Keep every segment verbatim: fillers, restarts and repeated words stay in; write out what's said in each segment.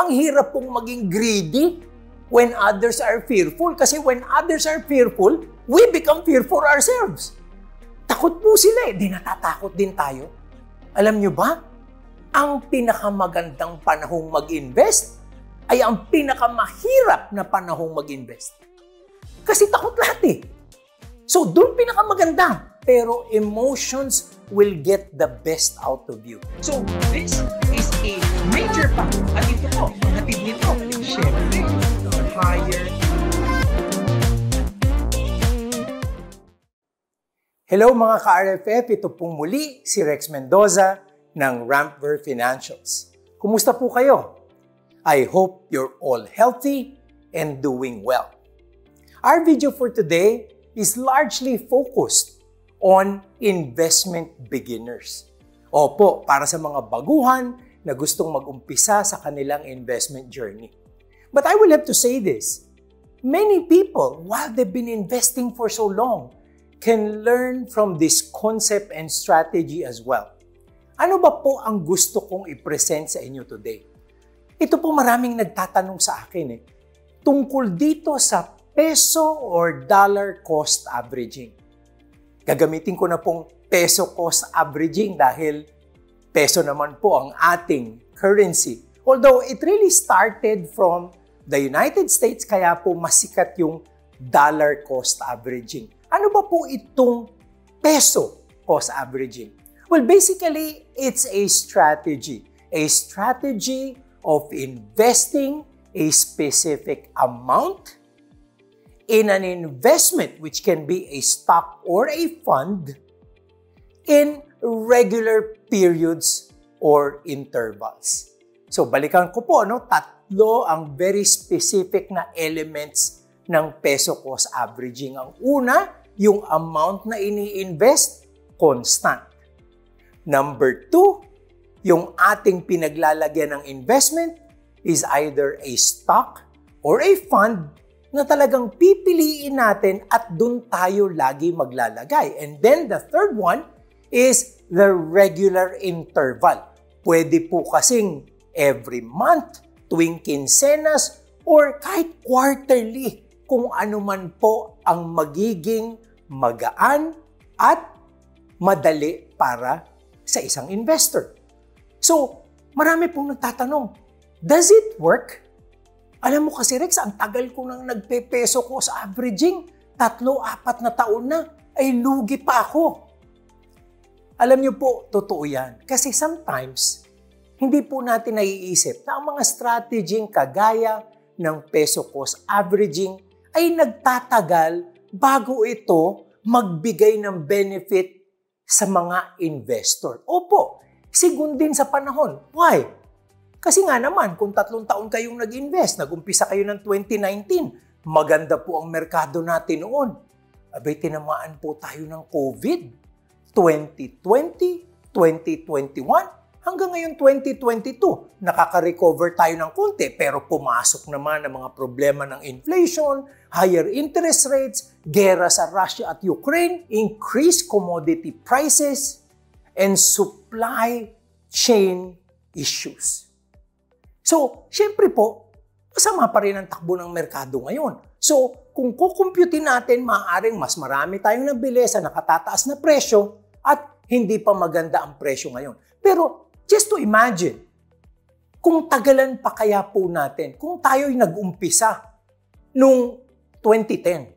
Ang hirap pong maging greedy when others are fearful. Kasi when others are fearful, we become fearful ourselves. Takot po sila eh. Di natatakot din tayo. Alam nyo ba? Ang pinakamagandang panahong mag-invest ay ang pinakamahirap na panahong mag-invest. Kasi takot lahat eh. So doon pinakamaganda. Pero emotions will get the best out of you. So this is a major fact. At ito po, hatid nito, syempre, higher. Hello mga ka-R F F, ito pong muli si Rex Mendoza ng Rampver Financials. Kumusta po kayo? I hope you're all healthy and doing well. Our video for today is largely focused on investment beginners. Opo, para sa mga baguhan na gustong mag-umpisa sa kanilang investment journey. But I will have to say this. Many people, while they've been investing for so long, can learn from this concept and strategy as well. Ano ba po ang gusto kong i-present sa inyo today? Ito po maraming nagtatanong sa akin eh, tungkol dito sa peso or dollar cost averaging. Gagamitin ko na pong peso cost averaging dahil peso naman po ang ating currency. Although it really started from the United States, kaya po masikat yung dollar cost averaging. Ano ba po itong peso cost averaging? Well, basically, it's a strategy. A strategy of investing a specific amount in an investment, which can be a stock or a fund, in regular periods or intervals. So balikan ko po, no? Tatlo ang very specific na elements ng peso cost averaging. Ang una, yung amount na ini-invest, constant. Number two, yung ating pinaglalagyan ng investment is either a stock or a fund na talagang pipiliin natin at doon tayo lagi maglalagay. And then the third one is the regular interval. Pwede po kasing every month, tuwing kinsenas, or kahit quarterly kung ano man po ang magiging magaan at madali para sa isang investor. So, marami pong nagtatanong, does it work? Alam mo kasi Rex, ang tagal ko nang nagpepeso ko sa averaging. Tatlo, apat na taon na. Ay lugi pa ako. Alam niyo po, totoo yan. Kasi sometimes, hindi po natin naiisip na ang mga strategy kagaya ng peso cost averaging ay nagtatagal bago ito magbigay ng benefit sa mga investor. Opo, segundin sa panahon. Why? Kasi nga naman, kung tatlong taon kayong nag-invest, nag-umpisa kayo ng twenty nineteen, maganda po ang merkado natin noon. Abay, tinamaan po tayo ng COVID. twenty twenty, twenty twenty-one, hanggang ngayon twenty twenty-two, nakaka-recover tayo ng konti pero pumasok naman ang mga problema ng inflation, higher interest rates, gera sa Russia at Ukraine, increased commodity prices, and supply chain issues. So, syempre po, masama pa rin ang takbo ng merkado ngayon. So, kung kukumpyutin natin, maaaring mas marami tayong nabili sa nakatataas na presyo at hindi pa maganda ang presyo ngayon. Pero, just to imagine, kung tagalan pa kaya po natin, kung tayo'y nag-umpisa noong twenty ten.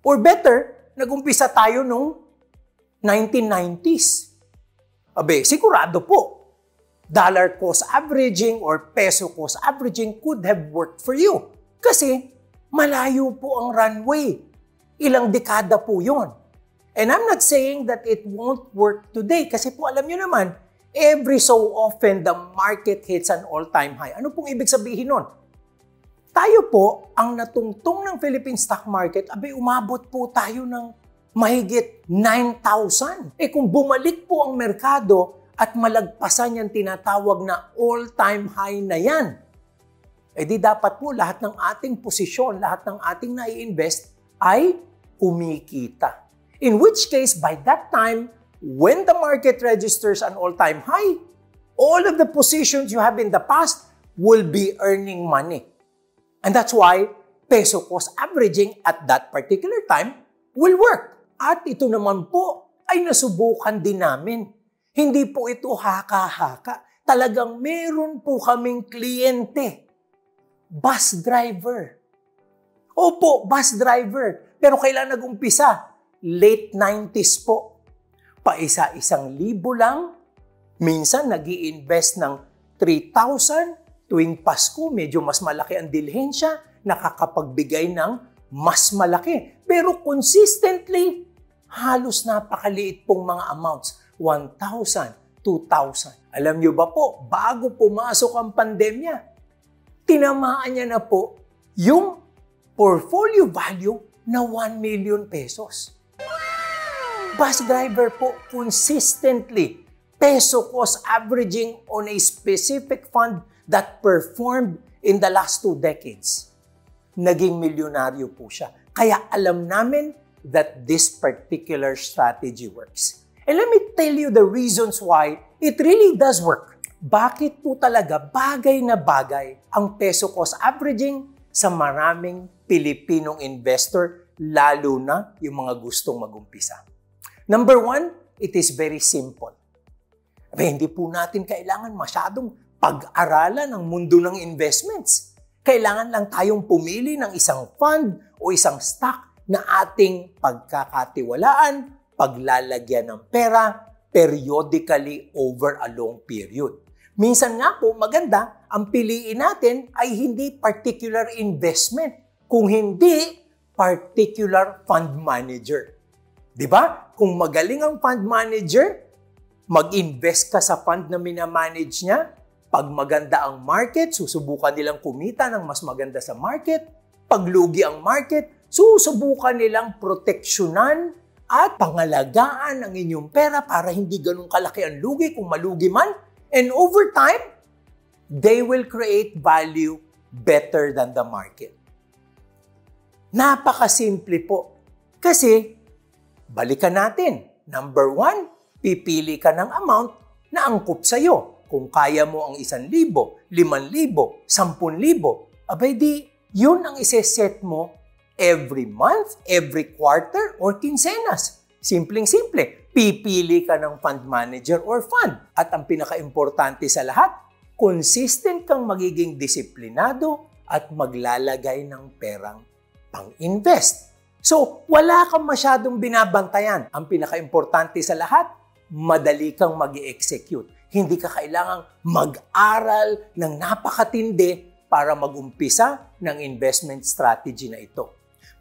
Or better, nag-umpisa tayo noong nineteen nineties. Abe, sigurado po, dollar cost averaging or peso cost averaging could have worked for you. Kasi malayo po ang runway. Ilang dekada po yun. And I'm not saying that it won't work today. Kasi po alam nyo naman, every so often the market hits an all-time high. Ano pong ibig sabihin nun? Tayo po, ang natungtong ng Philippine stock market, abay umabot po tayo ng mahigit nine thousand. Eh kung bumalik po ang merkado, at malagpasan yung tinatawag na all-time high na yan, eh di dapat po lahat ng ating posisyon, lahat ng ating nai-invest ay kumikita. In which case, by that time, when the market registers an all-time high, all of the positions you have in the past will be earning money. And that's why peso cost averaging at that particular time will work. At ito naman po ay nasubukan din namin. Hindi po ito haka-haka. Talagang meron po kaming kliyente. Bus driver. Opo, bus driver. Pero kailan nag-umpisa? Late nineties po. Paisa-isang libo lang. Minsan nag-i-invest ng three thousand. Tuwing Pasko, medyo mas malaki ang dilhensya. Nakakapagbigay ng mas malaki. Pero consistently, halos napakaliit pong mga amounts. one thousand, two thousand. Alam nyo ba po, bago pumasok ang pandemya, tinamaan niya na po yung portfolio value na one million pesos. Bus driver po, consistently, peso cost averaging on a specific fund that performed in the last two decades. Naging milyonaryo po siya. Kaya alam namin that this particular strategy works. And let me tell you the reasons why it really does work. Bakit po talaga bagay na bagay ang peso cost averaging sa maraming Pilipinong investor, lalo na yung mga gustong magumpisa? Number one, it is very simple. Aba, hindi po natin kailangan masyadong pag-aralan ang mundo ng investments. Kailangan lang tayong pumili ng isang fund o isang stock na ating pagkakatiwalaan, paglalagyan ng pera, periodically over a long period. Minsan nga po, maganda, ang piliin natin ay hindi particular investment, kung hindi particular fund manager. Diba? Kung magaling ang fund manager, mag-invest ka sa fund na minamanage niya. Pag maganda ang market, susubukan nilang kumita ng mas maganda sa market. Pag lugi ang market, susubukan nilang proteksyonan at pangalagaan ang inyong pera para hindi ganun kalaki ang lugi kung malugi man. And over time, they will create value better than the market. Napakasimple po. Kasi, balikan natin. Number one, pipili ka ng amount na angkop sa'yo. Kung kaya mo ang isang libo, liman libo, sampun libo, abay di, yun ang iseset mo every month, every quarter, or kinsenas. Simpleng-simple. Pipili ka ng fund manager or fund. At ang pinaka-importante sa lahat, consistent kang magiging disiplinado at maglalagay ng perang pang-invest. So, wala kang masyadong binabantayan. Ang pinaka-importante sa lahat, madali kang mag-execute. Hindi ka kailangang mag-aral ng napakatindi para mag-umpisa ng investment strategy na ito.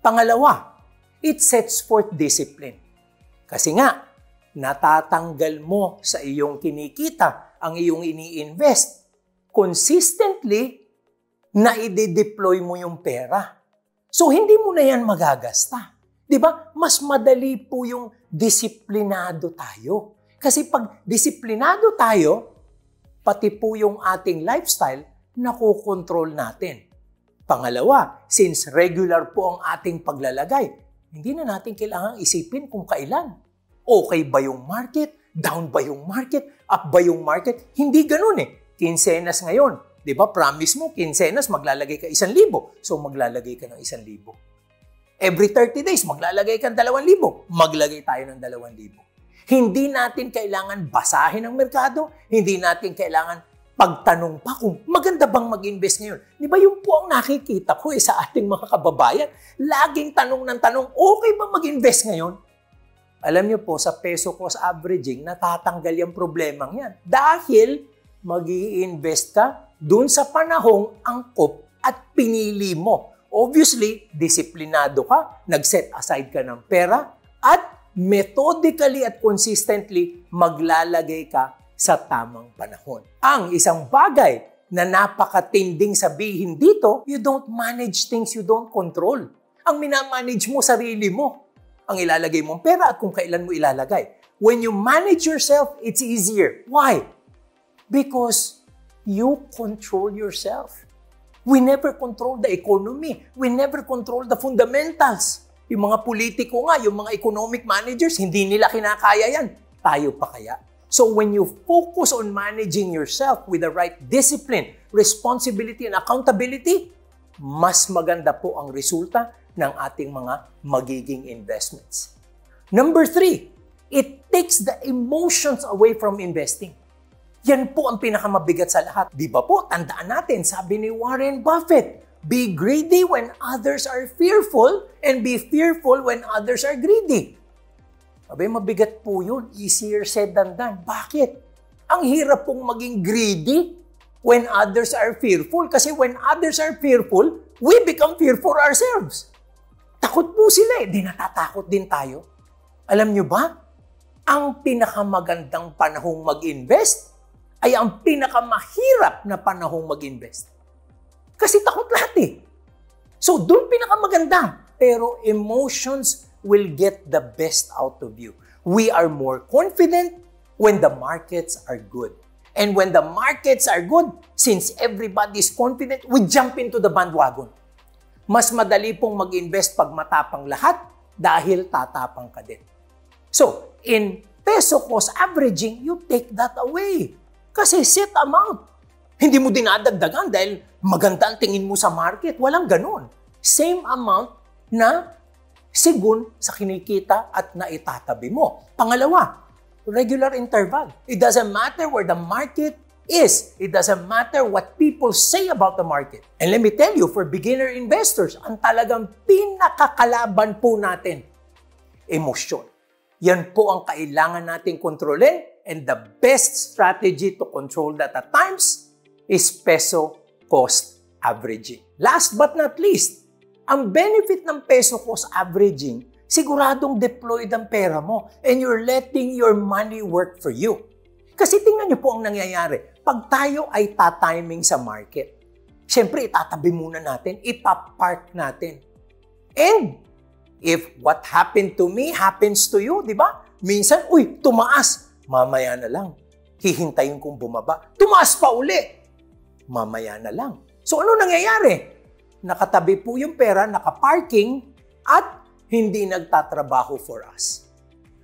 Pangalawa, it sets forth discipline. Kasi nga, natatanggal mo sa iyong kinikita ang iyong ini-invest. Consistently, naide-deploy mo yung pera. So, hindi mo na yan magagasta. Diba? Mas madali po yung disiplinado tayo. Kasi pag disiplinado tayo, pati po yung ating lifestyle, nakokontrol natin. Pangalawa, since regular po ang ating paglalagay, hindi na natin kailangang isipin kung kailan. Okay ba yung market? Down ba yung market? Up ba yung market? Hindi ganun eh. Kinsenas ngayon. Diba? Promise mo, kinsenas, maglalagay ka isang libo. So, maglalagay ka ng isang libo. Every thirty days, maglalagay ka ng dalawang libo. Maglagay tayo ng dalawang libo. Hindi natin kailangan basahin ang merkado. Hindi natin kailangan pagtanong pa kung maganda bang mag-invest ngayon. Diba yung po ang nakikita ko eh, sa ating mga kababayan? Laging tanong ng tanong, okay ba mag-invest ngayon? Alam niyo po, sa peso cost averaging, natatanggal yung problemang yan. Dahil mag-i-invest ka doon sa panahong angkop at pinili mo. Obviously, disiplinado ka, nag-set aside ka ng pera, at methodically at consistently maglalagay ka sa tamang panahon. Ang isang bagay na napakatinding sabihin dito, you don't manage things you don't control. Ang minamanage mo, sarili mo. Ang ilalagay mong pera at kung kailan mo ilalagay. When you manage yourself, it's easier. Why? Because you control yourself. We never control the economy. We never control the fundamentals. Yung mga politiko nga, yung mga economic managers, hindi nila kinakaya yan. Tayo pa kaya? So when you focus on managing yourself with the right discipline, responsibility and accountability, mas maganda po ang resulta ng ating mga magiging investments. Number three, it takes the emotions away from investing. Yan po ang pinakamabigat sa lahat. Di ba po, tandaan natin, sabi ni Warren Buffett, be greedy when others are fearful and be fearful when others are greedy. Sabi, mabigat po yun. Easier said than done. Bakit? Ang hirap pong maging greedy when others are fearful. Kasi when others are fearful, we become fearful ourselves. Takot po sila eh. Di natatakot din tayo. Alam nyo ba? Ang pinakamagandang panahong mag-invest ay ang pinakamahirap na panahong mag-invest. Kasi takot lahat eh. So doon pinakamaganda. Pero emotions will get the best out of you. We are more confident when the markets are good. And when the markets are good, since everybody's confident, we jump into the bandwagon. Mas madali pong mag-invest pag matapang lahat dahil tatapang ka din. So, in peso cost averaging, you take that away. Kasi set amount. Hindi mo dinadagdagan dahil maganda ang tingin mo sa market. Walang ganun. Same amount na sigun sa kinikita at naitatabi mo. Pangalawa, regular interval. It doesn't matter where the market is. It doesn't matter what people say about the market. And let me tell you, for beginner investors, ang talagang pinakakalaban po natin, emosyon. Yan po ang kailangan nating kontrolin, and the best strategy to control that at times is peso cost averaging. Last but not least, ang benefit ng peso cost averaging, siguradong deployed ang pera mo and you're letting your money work for you. Kasi tingnan niyo po ang nangyayari. Pag tayo ay tatiming sa market, siyempre itatabi muna natin, ipapark natin. And if what happened to me happens to you, di ba? Minsan, uy, tumaas. Mamaya na lang. Hihintayin kong bumaba. Tumaas pa uli. Mamaya na lang. So ano nangyayari? Nakatabi po yung pera, nakaparking, at hindi nagtatrabaho for us.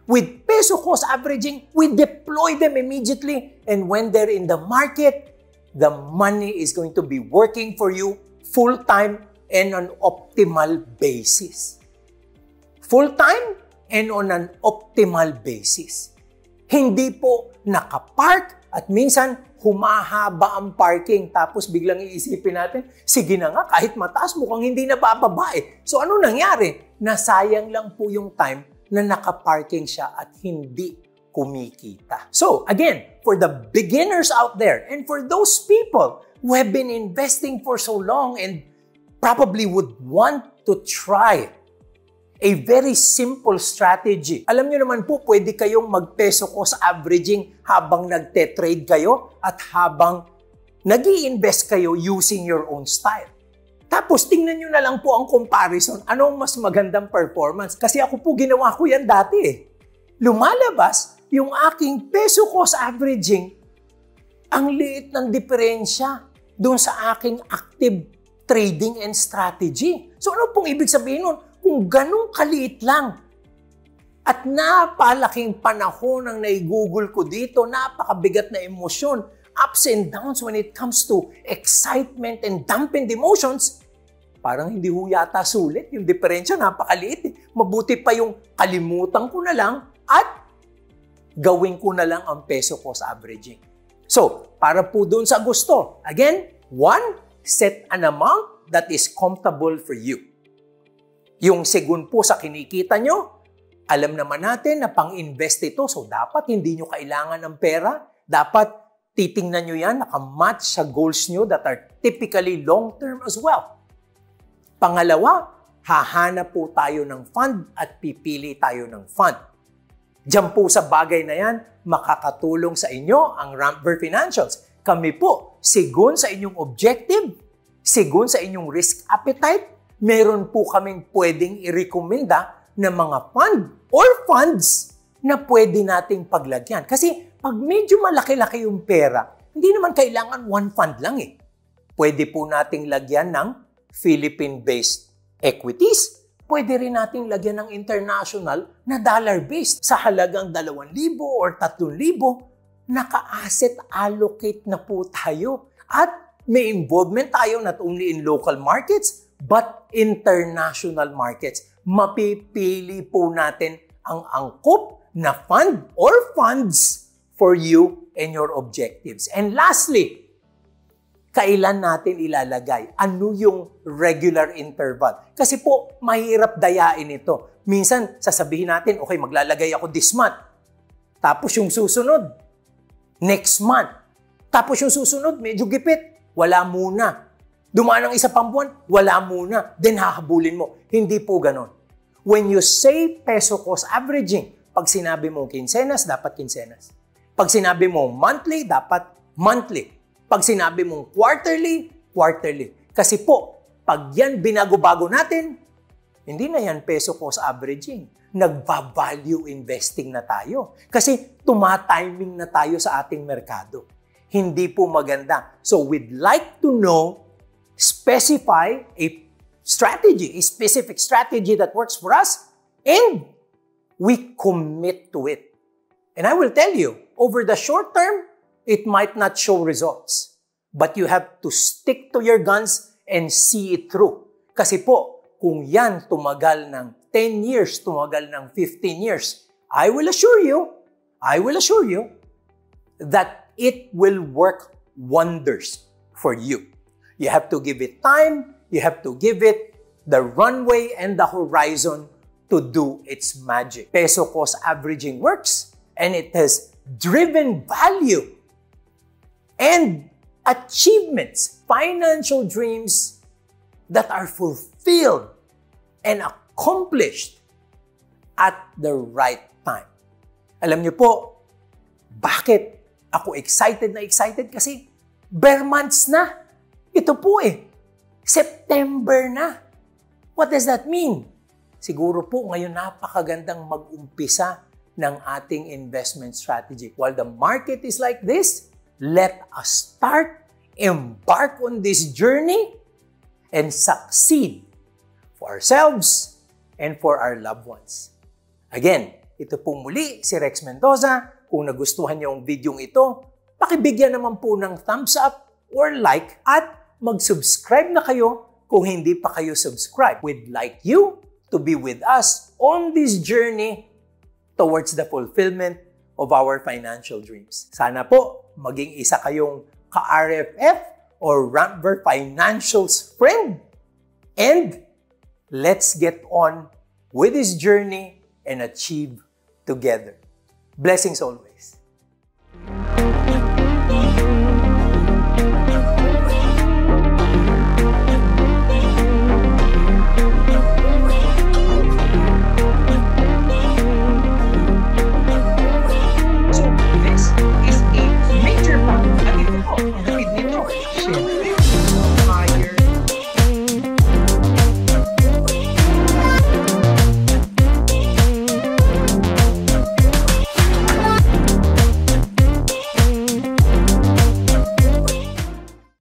With peso cost averaging, we deploy them immediately, and when they're in the market, the money is going to be working for you full-time and on optimal basis. Full-time and on an optimal basis. Hindi po nakapark at minsan humahaba ang parking, tapos biglang iisipin natin, sige na nga, kahit mataas, mukhang hindi na bababa eh. So ano nangyari? Nasayang lang po yung time na nakaparking siya at hindi kumikita. So again, for the beginners out there and for those people who have been investing for so long and probably would want to try a very simple strategy. Alam nyo naman po, pwede kayong mag-peso cost averaging habang nagte-trade kayo at habang nag-i-invest kayo using your own style. Tapos tingnan nyo na lang po ang comparison. Anong mas magandang performance? Kasi ako po ginawa ko yan dati eh. Lumalabas yung aking peso cost averaging, ang liit ng diferensya doon sa aking active trading and strategy. So ano pong ibig sabihin nun? Kung ganun kaliit lang at napalaking panahon ang naigugol ko dito, napakabigat na emosyon, ups and downs when it comes to excitement and dampened emotions, parang hindi ho yata sulit. Yung diferensya napakaliit. Mabuti pa yung kalimutan ko na lang at gawin ko na lang ang peso cost averaging. So, para po dun sa gusto. Again, one, set an amount that is comfortable for you. Yung segun po sa kinikita nyo, alam naman natin na pang-invest ito. So, dapat hindi nyo kailangan ng pera. Dapat titingnan nyo yan, nakamatch sa goals nyo that are typically long-term as well. Pangalawa, hahanap po tayo ng fund at pipili tayo ng fund. Diyan po sa bagay na yan, makakatulong sa inyo ang Rampver Financials. Kami po, segun sa inyong objective, segun sa inyong risk appetite, meron po kaming pwedeng i-recommenda na mga fund or funds na pwede nating paglagyan. Kasi pag medyo malaki-laki yung pera, hindi naman kailangan one fund lang eh. Pwede po nating lagyan ng Philippine-based equities. Pwede rin nating lagyan ng international na dollar-based sa halagang two thousand or three thousand. Naka-asset allocate na po tayo at may involvement tayo not only in local markets, but international markets. Mapipili po natin ang angkop na fund or funds for you and your objectives. And lastly, kailan natin ilalagay? Ano yung regular interval? Kasi po, mahirap dayain ito. Minsan, sasabihin natin, okay, maglalagay ako this month. Tapos yung susunod, next month. Tapos yung susunod, medyo gipit. Wala muna. Dumaan ang isa pang buwan, wala muna. Then hahabulin mo. Hindi po ganon. When you say peso cost averaging, pag sinabi mo kinsenas, dapat kinsenas. Pag sinabi mo monthly, dapat monthly. Pag sinabi mo quarterly, quarterly. Kasi po, pag yan binago-bago natin, hindi na yan peso cost averaging. Nagba-value investing na tayo. Kasi tumatiming na tayo sa ating merkado. Hindi po maganda. So we'd like to know, specify a strategy, a specific strategy that works for us, and we commit to it. And I will tell you, over the short term, it might not show results. But you have to stick to your guns and see it through. Kasi po, kung yan tumagal ng ten years, tumagal ng fifteen years, I will assure you, I will assure you that it will work wonders for you. You have to give it time, you have to give it the runway and the horizon to do its magic. Peso cost averaging works, and it has driven value and achievements, financial dreams that are fulfilled and accomplished at the right time. Alam niyo po, bakit ako excited na excited? Kasi bare months na. Ito po eh, September na. What does that mean? Siguro po ngayon napakagandang mag-umpisa ng ating investment strategy. While the market is like this, let us start, embark on this journey, and succeed for ourselves and for our loved ones. Again, ito po muli si Rex Mendoza. Kung nagustuhan niyo ang video ito, pakibigyan naman po ng thumbs up or like at mag-subscribe na kayo kung hindi pa kayo subscribe. We'd like you to be with us on this journey towards the fulfillment of our financial dreams. Sana po maging isa kayong ka-R F F or Rampver Financials friend. And let's get on with this journey and achieve together. Blessings always.